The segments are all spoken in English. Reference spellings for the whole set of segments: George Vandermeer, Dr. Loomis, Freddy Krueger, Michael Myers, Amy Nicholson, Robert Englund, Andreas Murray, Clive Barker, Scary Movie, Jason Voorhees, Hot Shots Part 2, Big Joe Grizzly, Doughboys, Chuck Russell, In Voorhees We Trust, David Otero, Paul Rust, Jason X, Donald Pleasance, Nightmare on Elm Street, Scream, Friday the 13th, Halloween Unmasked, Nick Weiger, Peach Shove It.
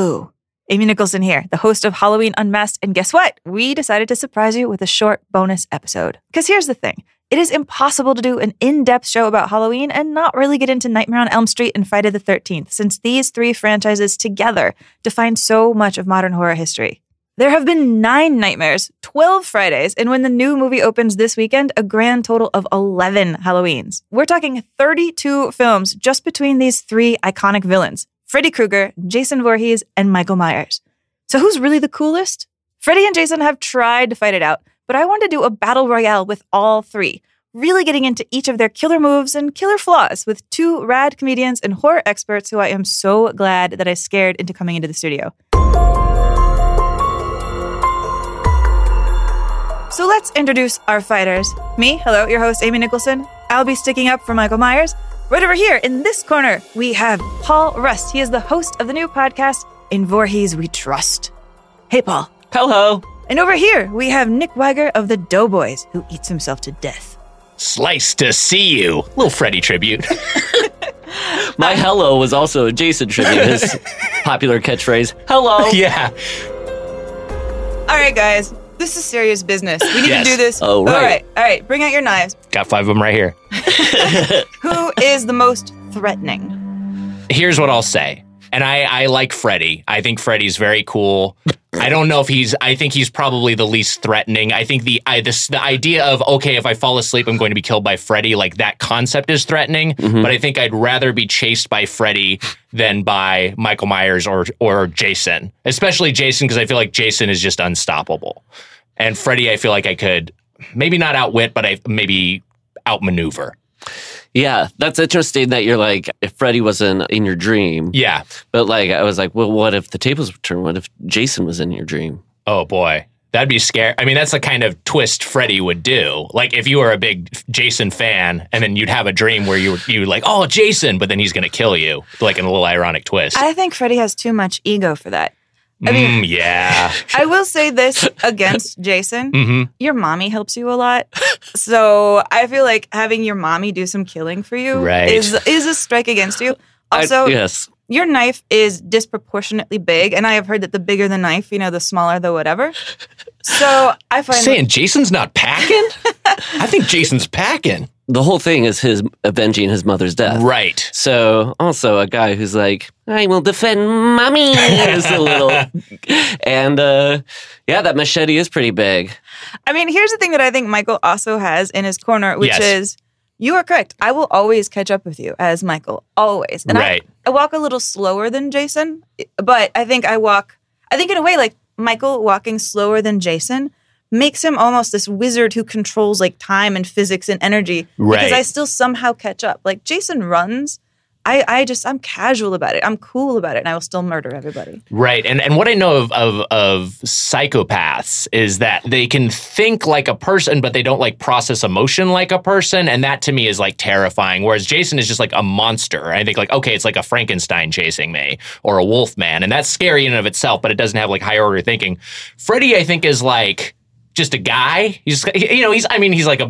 Boo. Amy Nicholson here, the host of Halloween Unmasked. And guess what? We decided to surprise you with a short bonus episode. Because here's the thing. It is impossible to do an in-depth show about Halloween and not really get into Nightmare on Elm Street and Friday the 13th, since these three franchises together define so much of modern horror history. There have been 9 nightmares, 12 Fridays, and when the new movie opens this weekend, a grand total of 11 Halloweens. We're talking 32 films just between these three iconic villains. Freddy Krueger, Jason Voorhees, and Michael Myers. So who's really the coolest? Freddy and Jason have tried to fight it out, but I wanted to do a battle royale with all three, really getting into each of their killer moves and killer flaws with 2 rad comedians and horror experts who I am so glad that I scared into coming into the studio. So let's introduce our fighters. Me, hello, your host, Amy Nicholson. I'll be sticking up for Michael Myers. Right over here in this corner, we have Paul Rust. He is the host of the new podcast, In Voorhees We Trust. Hey, Paul. Hello. And over here, we have Nick Weiger of the Doughboys, who eats himself to death. Slice to see you. Little Freddy tribute. My hello was also a Jason tribute, his popular catchphrase, hello. Yeah. All right, guys. This is serious business. We need to do this. Oh, right. All right. Bring out your knives. Got 5 of them right here. Who is the most threatening? Here's what I'll say. And I like Freddy. I think Freddy's very cool. I don't know if I think he's probably the least threatening. I think the idea of, okay, if I fall asleep, I'm going to be killed by Freddy. Like, that concept is threatening. Mm-hmm. But I think I'd rather be chased by Freddy than by Michael Myers or Jason. Especially Jason, because I feel like Jason is just unstoppable. And Freddy, I feel like I could maybe not outwit, but maybe outmaneuver. Yeah, that's interesting that you're like, if Freddy wasn't in your dream. Yeah. But like, I was like, well, what if the tables were turned? What if Jason was in your dream? Oh, boy. That'd be scary. I mean, that's the kind of twist Freddy would do. Like, if you were a big Jason fan, and then you'd have a dream where you were like, oh, Jason, but then he's going to kill you. Like, in a little ironic twist. I think Freddy has too much ego for that. I mean, yeah. I will say this against Jason. Mm-hmm. Your mommy helps you a lot. So I feel like having your mommy do some killing for you is a strike against you. Also, your knife is disproportionately big. And I have heard that the bigger the knife, the smaller the whatever. So I find Jason's not packing? I think Jason's packing. The whole thing is his avenging his mother's death. Right. So also a guy who's like, I will defend mommy. And that machete is pretty big. I mean, here's the thing that I think Michael also has in his corner, which is, you are correct. I will always catch up with you as Michael, always. And I walk a little slower than Jason, but I think in a way, like, Michael walking slower than Jason makes him almost this wizard who controls, like, time and physics and energy. Right. Because I still somehow catch up. Like, Jason runs. I'm casual about it. I'm cool about it, and I will still murder everybody. Right. And what I know of psychopaths is that they can think like a person, but they don't, like, process emotion like a person, and that to me is, like, terrifying. Whereas Jason is just like a monster. I think, like, okay, it's like a Frankenstein chasing me or a Wolfman, and that's scary in and of itself, but it doesn't have, like, higher order thinking. Freddy, I think, is like just a guy. He's just,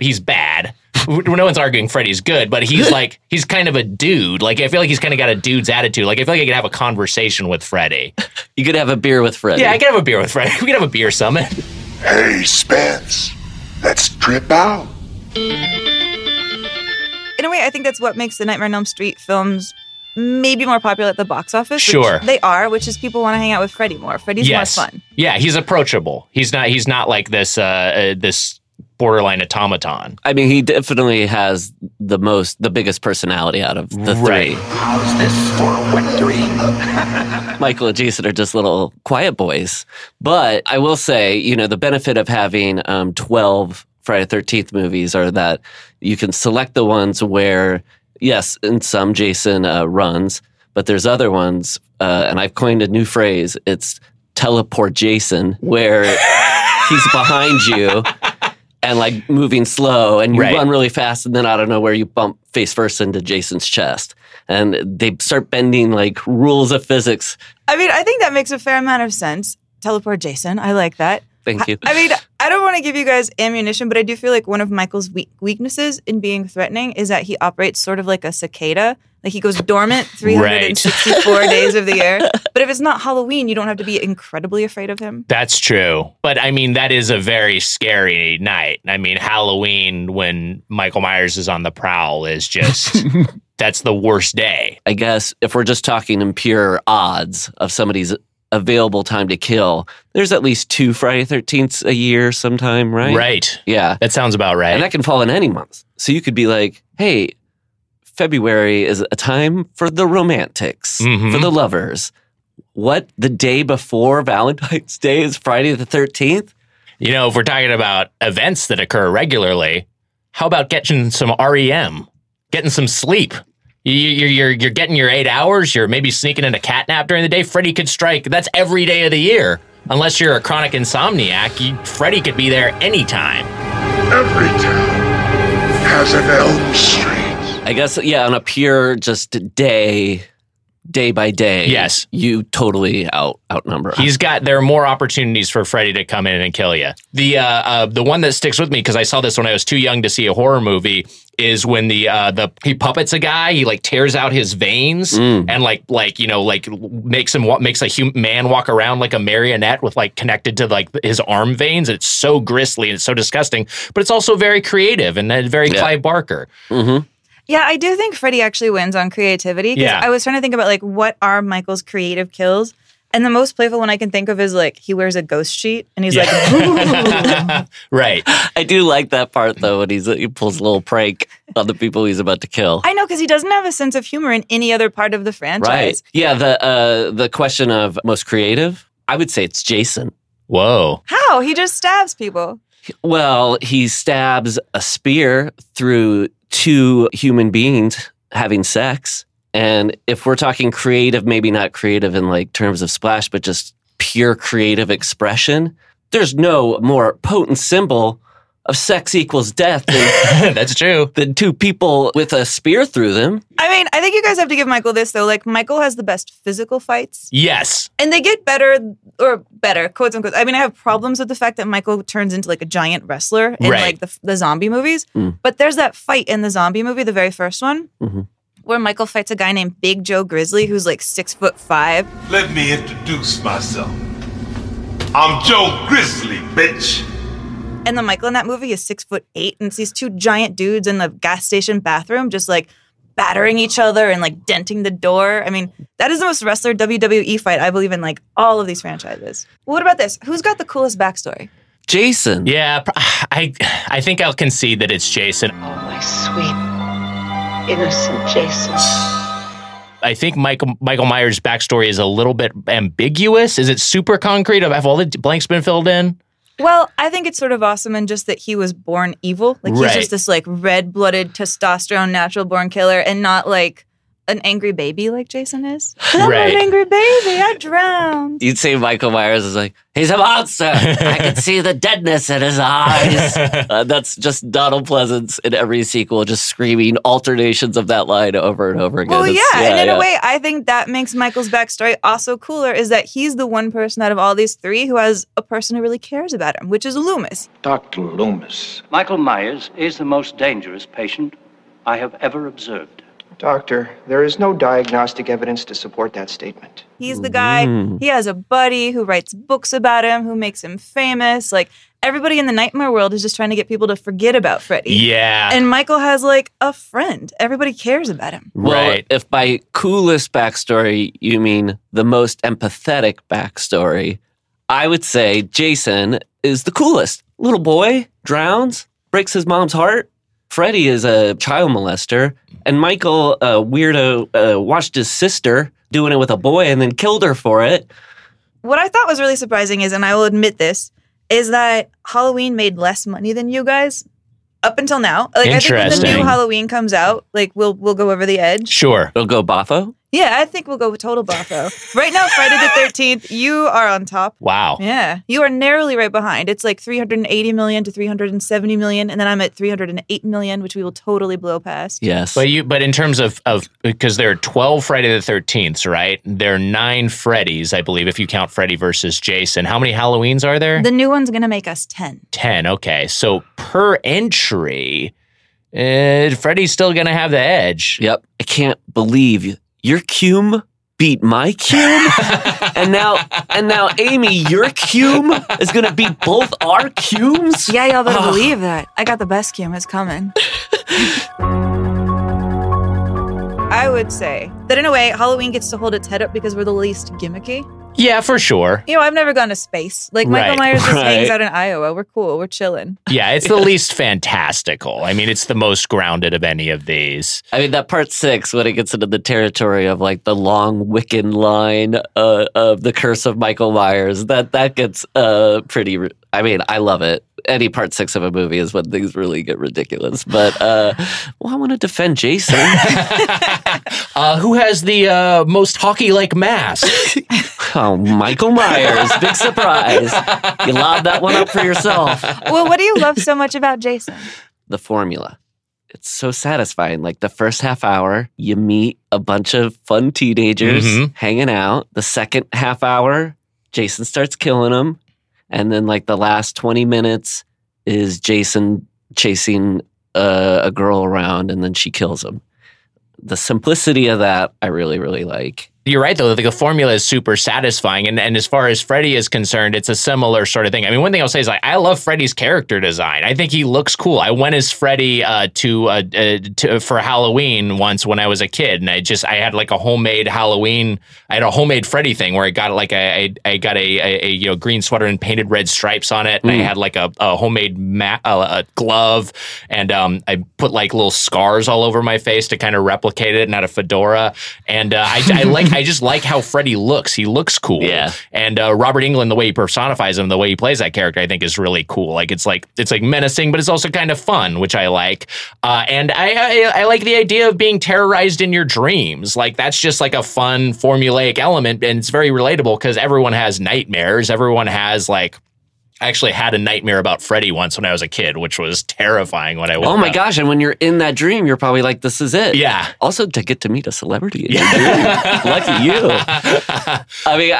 he's bad. No one's arguing Freddy's good, but he's like, he's kind of a dude. Like, I feel like he's kind of got a dude's attitude. Like, I feel like I could have a conversation with Freddy. You could have a beer with Freddy. Yeah, I could have a beer with Freddy. We could have a beer summit. Hey, Spence, let's trip out. In a way, I think that's what makes the Nightmare on Elm Street films maybe more popular at the box office. Sure. Which they are, which is people want to hang out with Freddy more. Freddy's more fun. Yeah, he's approachable. He's not like this this borderline automaton. I mean, he definitely has the biggest personality out of the three. How's this for wintering? Michael and Jason are just little quiet boys. But I will say, the benefit of having 12 Friday the 13th movies are that you can select the ones where, yes, in some Jason runs, but there's other ones, and I've coined a new phrase, it's teleport Jason, where he's behind you and, like, moving slow, and you run really fast, and then I don't know where you bump face first into Jason's chest. And they start bending, like, rules of physics. I mean, I think that makes a fair amount of sense. Teleport Jason. I like that. Thank you. I mean, I don't want to give you guys ammunition, but I do feel like one of Michael's weaknesses in being threatening is that he operates sort of like a cicada. Like, he goes dormant 364 days of the year. But if it's not Halloween, you don't have to be incredibly afraid of him. That's true. But, I mean, that is a very scary night. I mean, Halloween, when Michael Myers is on the prowl, is just... that's the worst day. I guess if we're just talking in pure odds of somebody's available time to kill, there's at least 2 Friday 13ths a year sometime, right? Right. Yeah. That sounds about right. And that can fall in any month. So you could be like, hey, February is a time for the romantics, for the lovers. What, the day before Valentine's Day is Friday the 13th? You know, if we're talking about events that occur regularly, how about getting some REM, getting some sleep? You're getting your 8 hours. You're maybe sneaking in a cat nap during the day. Freddy could strike. That's every day of the year. Unless you're a chronic insomniac, Freddy could be there anytime. Every town has an Elm Street. I guess, yeah, on a pure just day by day. Yes. You totally outnumber. There are more opportunities for Freddy to come in and kill you. The one that sticks with me, because I saw this when I was too young to see a horror movie, is when he puppets a guy, he like tears out his veins and like makes a human man walk around like a marionette with like connected to like his arm veins. It's so grisly and it's so disgusting, but it's also very creative and very Clive Barker. Mm-hmm. Yeah, I do think Freddy actually wins on creativity. Yeah. I was trying to think about like what are Michael's creative kills. And the most playful one I can think of is, like, he wears a ghost sheet, and he's like, right. I do like that part, though, when he pulls a little prank on the people he's about to kill. I know, because he doesn't have a sense of humor in any other part of the franchise. Right. Yeah, the question of most creative, I would say it's Jason. Whoa. How? He just stabs people. Well, he stabs a spear through 2 human beings having sex. And if we're talking creative, maybe not creative in like terms of splash, but just pure creative expression, there's no more potent symbol of sex equals death than, that's true, than 2 people with a spear through them. I mean, I think you guys have to give Michael this, though. Like, Michael has the best physical fights. Yes. And they get better, quotes unquote. I mean, I have problems with the fact that Michael turns into like a giant wrestler in like the zombie movies. Mm. But there's that fight in the zombie movie, the very first one. Mm-hmm. Where Michael fights a guy named Big Joe Grizzly, who's like 6'5". Let me introduce myself. I'm Joe Grizzly, bitch. And the Michael in that movie is 6'8", and it's these 2 giant dudes in the gas station bathroom just like battering each other and like denting the door. I mean, that is the most wrestler WWE fight I believe in like all of these franchises. Well, what about this? Who's got the coolest backstory? Jason. Yeah, I think I'll concede that it's Jason. Oh, my sweet innocent Jason. I think Michael Myers' backstory is a little bit ambiguous. Is it super concrete? Have all the blanks been filled in? Well, I think it's sort of awesome in just that he was born evil. Like, he's just this, like, red-blooded, testosterone, natural-born killer and not, like, an angry baby like Jason is. I'm an angry baby. I drowned. You'd say Michael Myers is like, he's a monster. I can see the deadness in his eyes. That's just Donald Pleasance in every sequel, just screaming alternations of that line over and over again. Well, in a way, I think that makes Michael's backstory also cooler, is that he's the one person out of all these 3 who has a person who really cares about him, which is Loomis. Dr. Loomis. Michael Myers is the most dangerous patient I have ever observed. Doctor, there is no diagnostic evidence to support that statement. He's the guy. He has a buddy who writes books about him, who makes him famous. Like, everybody in the nightmare world is just trying to get people to forget about Freddy. Yeah. And Michael has, like, a friend. Everybody cares about him. Right. Well, if by coolest backstory you mean the most empathetic backstory, I would say Jason is the coolest. Little boy drowns, breaks his mom's heart. Freddy is a child molester, and Michael, a weirdo, watched his sister doing it with a boy and then killed her for it. What I thought was really surprising is, and I will admit this, is that Halloween made less money than you guys up until now. Like, I think when the new Halloween comes out, like, we'll go over the edge. Sure. It'll go boffo? Yeah, I think we'll go with total Bafo. Right now, Friday the 13th, you are on top. Wow. Yeah. You are narrowly right behind. It's like 380 million to 370 million, and then I'm at 308 million, which we will totally blow past. Yes. But you, but in terms of because there are 12 Friday the 13ths, right? There are 9 Freddys, I believe, if you count Freddy versus Jason. How many Halloweens are there? The new one's going to make us 10. 10, okay. So per entry, Freddy's still going to have the edge. Yep. I can't believe you. Your cume beat my cume? and now, Amy, your cume is going to beat both our cumes? Yeah, y'all better believe that. I got the best cume. It's coming. I would say that in a way, Halloween gets to hold its head up because we're the least gimmicky. Yeah, for sure. You know, I've never gone to space. Like, Michael Myers just hangs out in Iowa. We're cool. We're chilling. Yeah, it's the least fantastical. I mean, it's the most grounded of any of these. I mean, that part 6, when it gets into the territory of, like, the long Wiccan line of the curse of Michael Myers, that gets pretty... I mean, I love it. Any part 6 of a movie is when things really get ridiculous. But, I want to defend Jason. Who has the most hockey-like mask? Oh, Michael Myers. Big surprise. You lobbed that one up for yourself. Well, what do you love so much about Jason? The formula. It's so satisfying. Like, the first half hour, you meet a bunch of fun teenagers hanging out. The second half hour, Jason starts killing them. And then, like, the last 20 minutes is Jason chasing a girl around, and then she kills him. The simplicity of that, I really, really like. You're right, though. The formula is super satisfying. And as far as Freddy is concerned, it's a similar sort of thing. I mean, one thing I'll say is, like, I love Freddy's character design. I think he looks cool. I went as Freddy for Halloween once when I was a kid. And I had like a homemade Halloween. I had a homemade Freddy thing where I got like I got a green sweater and painted red stripes on it. And I had like a homemade glove. And I put like little scars all over my face to kind of replicate it, and had a fedora. And I like I just like how Freddy looks. He looks cool. Yeah. And Robert Englund, the way he personifies him, the way he plays that character, I think is really cool. Like, it's like menacing, but it's also kind of fun, which I like. And I like the idea of being terrorized in your dreams. Like, that's just like a fun formulaic element. And it's very relatable because everyone has nightmares. Everyone has like... I actually had a nightmare about Freddy once when I was a kid, which was terrifying when I woke up. Oh my gosh, and when you're in that dream, you're probably like, this is it. Yeah. Also, to get to meet a celebrity in your dream. Lucky you. I mean,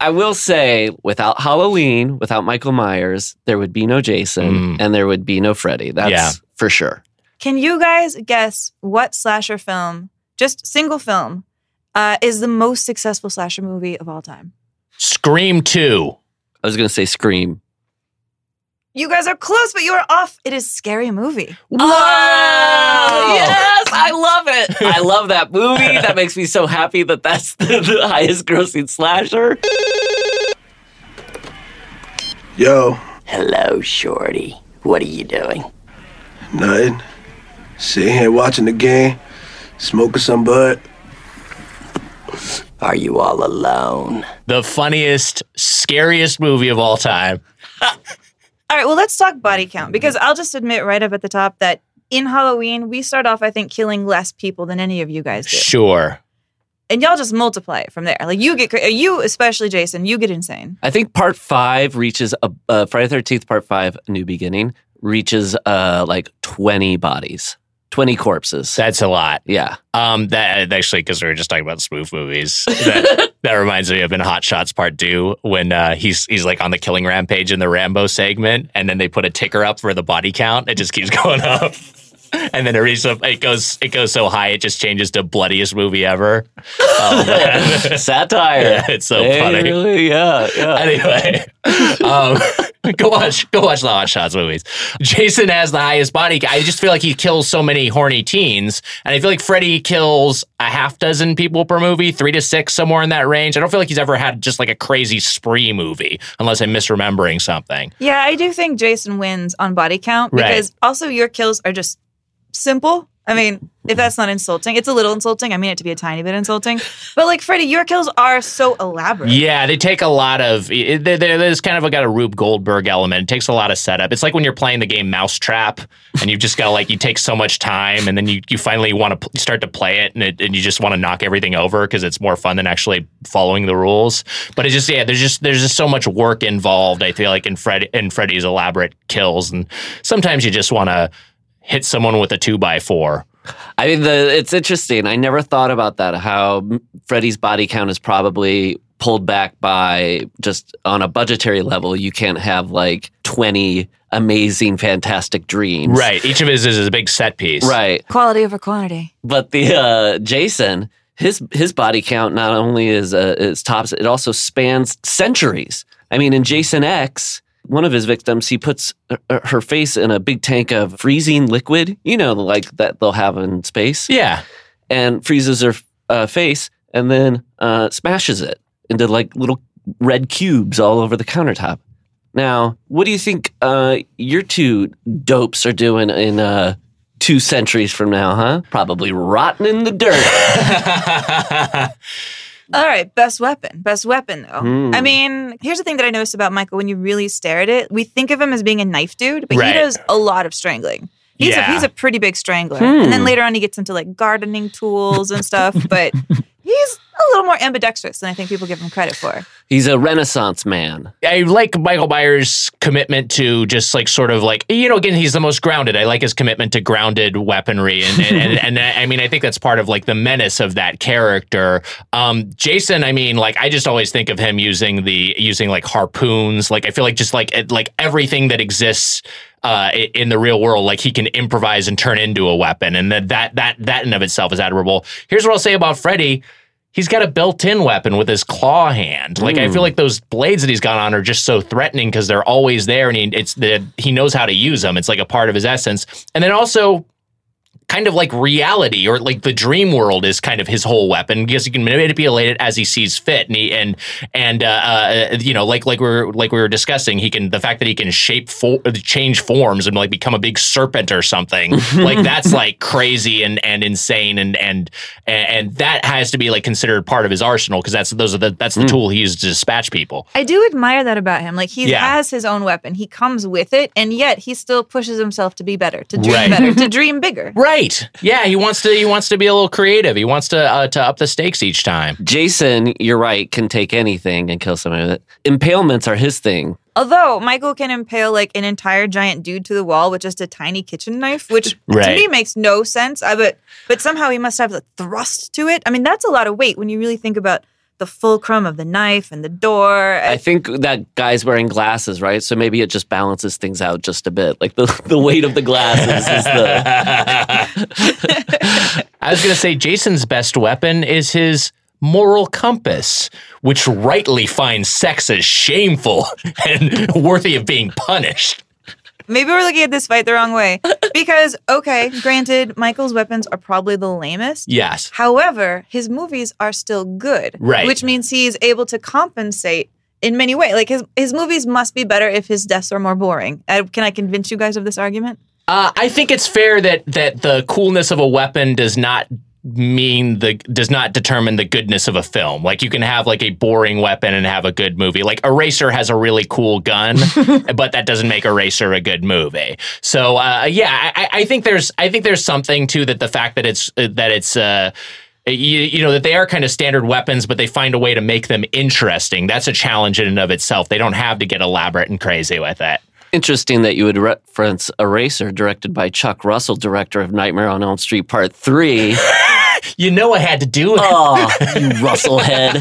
I will say, without Halloween, without Michael Myers, there would be no Jason, and there would be no Freddy. That's for sure. Can you guys guess what slasher film, just single film, is the most successful slasher movie of all time? Scream 2. I was going to say Scream. You guys are close, but you are off. It is Scary Movie. Wow! Yes, I love it. I love that movie. That makes me so happy that that's the highest grossing slasher. Yo. Hello, Shorty. What are you doing? Nothing. Sitting here watching the game, smoking some bud. Are you all alone? The funniest, scariest movie of all time. All right, well, let's talk body count, because I'll just admit right up at the top that in Halloween, we start off, I think, killing less people than any of you guys do. Sure. And y'all just multiply it from there. Like, you especially, Jason, you get insane. I think part 5 reaches, Friday the 13th, part 5, New Beginning, reaches like 20 bodies. 20 corpses. That's a lot. Yeah. That actually, because we were just talking about spoof movies, that reminds me of in Hot Shots Part 2 when he's like on the killing rampage in the Rambo segment, and then they put a ticker up for the body count. It just keeps going up, and then it reaches up. It goes so high it just changes to bloodiest movie ever. Oh, man. Satire. Yeah, it's so funny. Really? Yeah. Anyway. Go watch the Hot Shots movies. Jason has the highest body count. I just feel like he kills so many horny teens, and I feel like Freddy kills a half dozen people per movie, 3 to 6, somewhere in that range. I don't feel like he's ever had just like a crazy spree movie, unless I'm misremembering something. Yeah, I do think Jason wins on body count, because also your kills are just simple. I mean, if that's not insulting, it's a little insulting. I mean it to be a tiny bit insulting. But like, Freddy, your kills are so elaborate. Yeah, they take a lot of, there's kind of got a Rube Goldberg element. It takes a lot of setup. It's like when you're playing the game Mousetrap and you've just got like, you take so much time and then you finally want to start to play it and you just want to knock everything over because it's more fun than actually following the rules. But it's just, yeah, there's just so much work involved, I feel like, in Freddy's elaborate kills. And sometimes you just want to hit someone with a 2x4. I mean, it's interesting. I never thought about that, how Freddy's body count is probably pulled back by just on a budgetary level. You can't have like 20 amazing, fantastic dreams. Right. Each of his is a big set piece. Right. Quality over quantity. But the Jason, his body count not only is tops, it also spans centuries. I mean, in Jason X, one of his victims, he puts her face in a big tank of freezing liquid, you know, like that they'll have in space. Yeah. And freezes her face and then smashes it into like little red cubes all over the countertop. Now, what do you think your two dopes are doing in 2 centuries from now, huh? Probably rotting in the dirt. All right, best weapon. Best weapon, though. I mean, here's the thing that I noticed about Michael when you really stare at it. We think of him as being a knife dude, but right. He does a lot of strangling. He's a pretty big strangler. And then later on, he gets into, like, gardening tools and stuff. But he's a little more ambidextrous than I think people give him credit for. He's a Renaissance man. I like Michael Myers' commitment to just like sort of like, you know, again, he's the most grounded. I like his commitment to grounded weaponry. And I mean, I think that's part of like the menace of that character. Jason, I mean, like, I just always think of him using like harpoons. Like, I feel like just like everything that exists in the real world, like he can improvise and turn into a weapon. And that in of itself is admirable. Here's what I'll say about Freddy. He's got a built-in weapon with his claw hand. Like, I feel like those blades that he's got on are just so threatening because they're always there, and he knows how to use them. It's like a part of his essence. And then also, kind of like reality or like the dream world is kind of his whole weapon because he can manipulate it as he sees fit. And we were discussing, the fact that he can change forms and like become a big serpent or something like that's like crazy and insane and that has to be like considered part of his arsenal because that's the tool he uses to dispatch people. I do admire that about him. Like he has his own weapon, he comes with it, and yet he still pushes himself to be better, to dream better, to dream bigger. Right. Right. Yeah, he wants to be a little creative. He wants to up the stakes each time. Jason, you're right, can take anything and kill somebody with it. Impalements are his thing. Although Michael can impale like an entire giant dude to the wall with just a tiny kitchen knife, which to me makes no sense. But somehow he must have the thrust to it. I mean, that's a lot of weight when you really think about the fulcrum of the knife and the door. I think that guy's wearing glasses, right? So maybe it just balances things out just a bit. Like the weight of the glasses is the... I was going to say Jason's best weapon is his moral compass, which rightly finds sex as shameful and worthy of being punished. Maybe we're looking at this fight the wrong way. Because, okay, granted, Michael's weapons are probably the lamest. Yes. However, his movies are still good. Right. Which means he's able to compensate in many ways. Like, his movies must be better if his deaths are more boring. Can I convince you guys of this argument? I think it's fair that the coolness of a weapon does not determine the goodness of a film. Like, you can have like a boring weapon and have a good movie. Like Eraser has a really cool gun, but that doesn't make Eraser a good movie. So I think there's something to that. The fact that they are kind of standard weapons, but they find a way to make them interesting. That's a challenge in and of itself. They don't have to get elaborate and crazy with it. Interesting that you would reference Eraser, directed by Chuck Russell, director of Nightmare on Elm Street Part 3. You know I had to do it. Oh, you Russell head.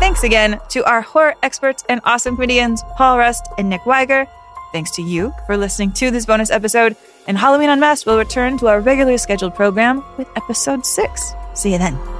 Thanks again to our horror experts and awesome comedians, Paul Rust and Nick Weiger. Thanks to you for listening to this bonus episode. And Halloween Unmasked will return to our regularly scheduled program with episode 6. See you then.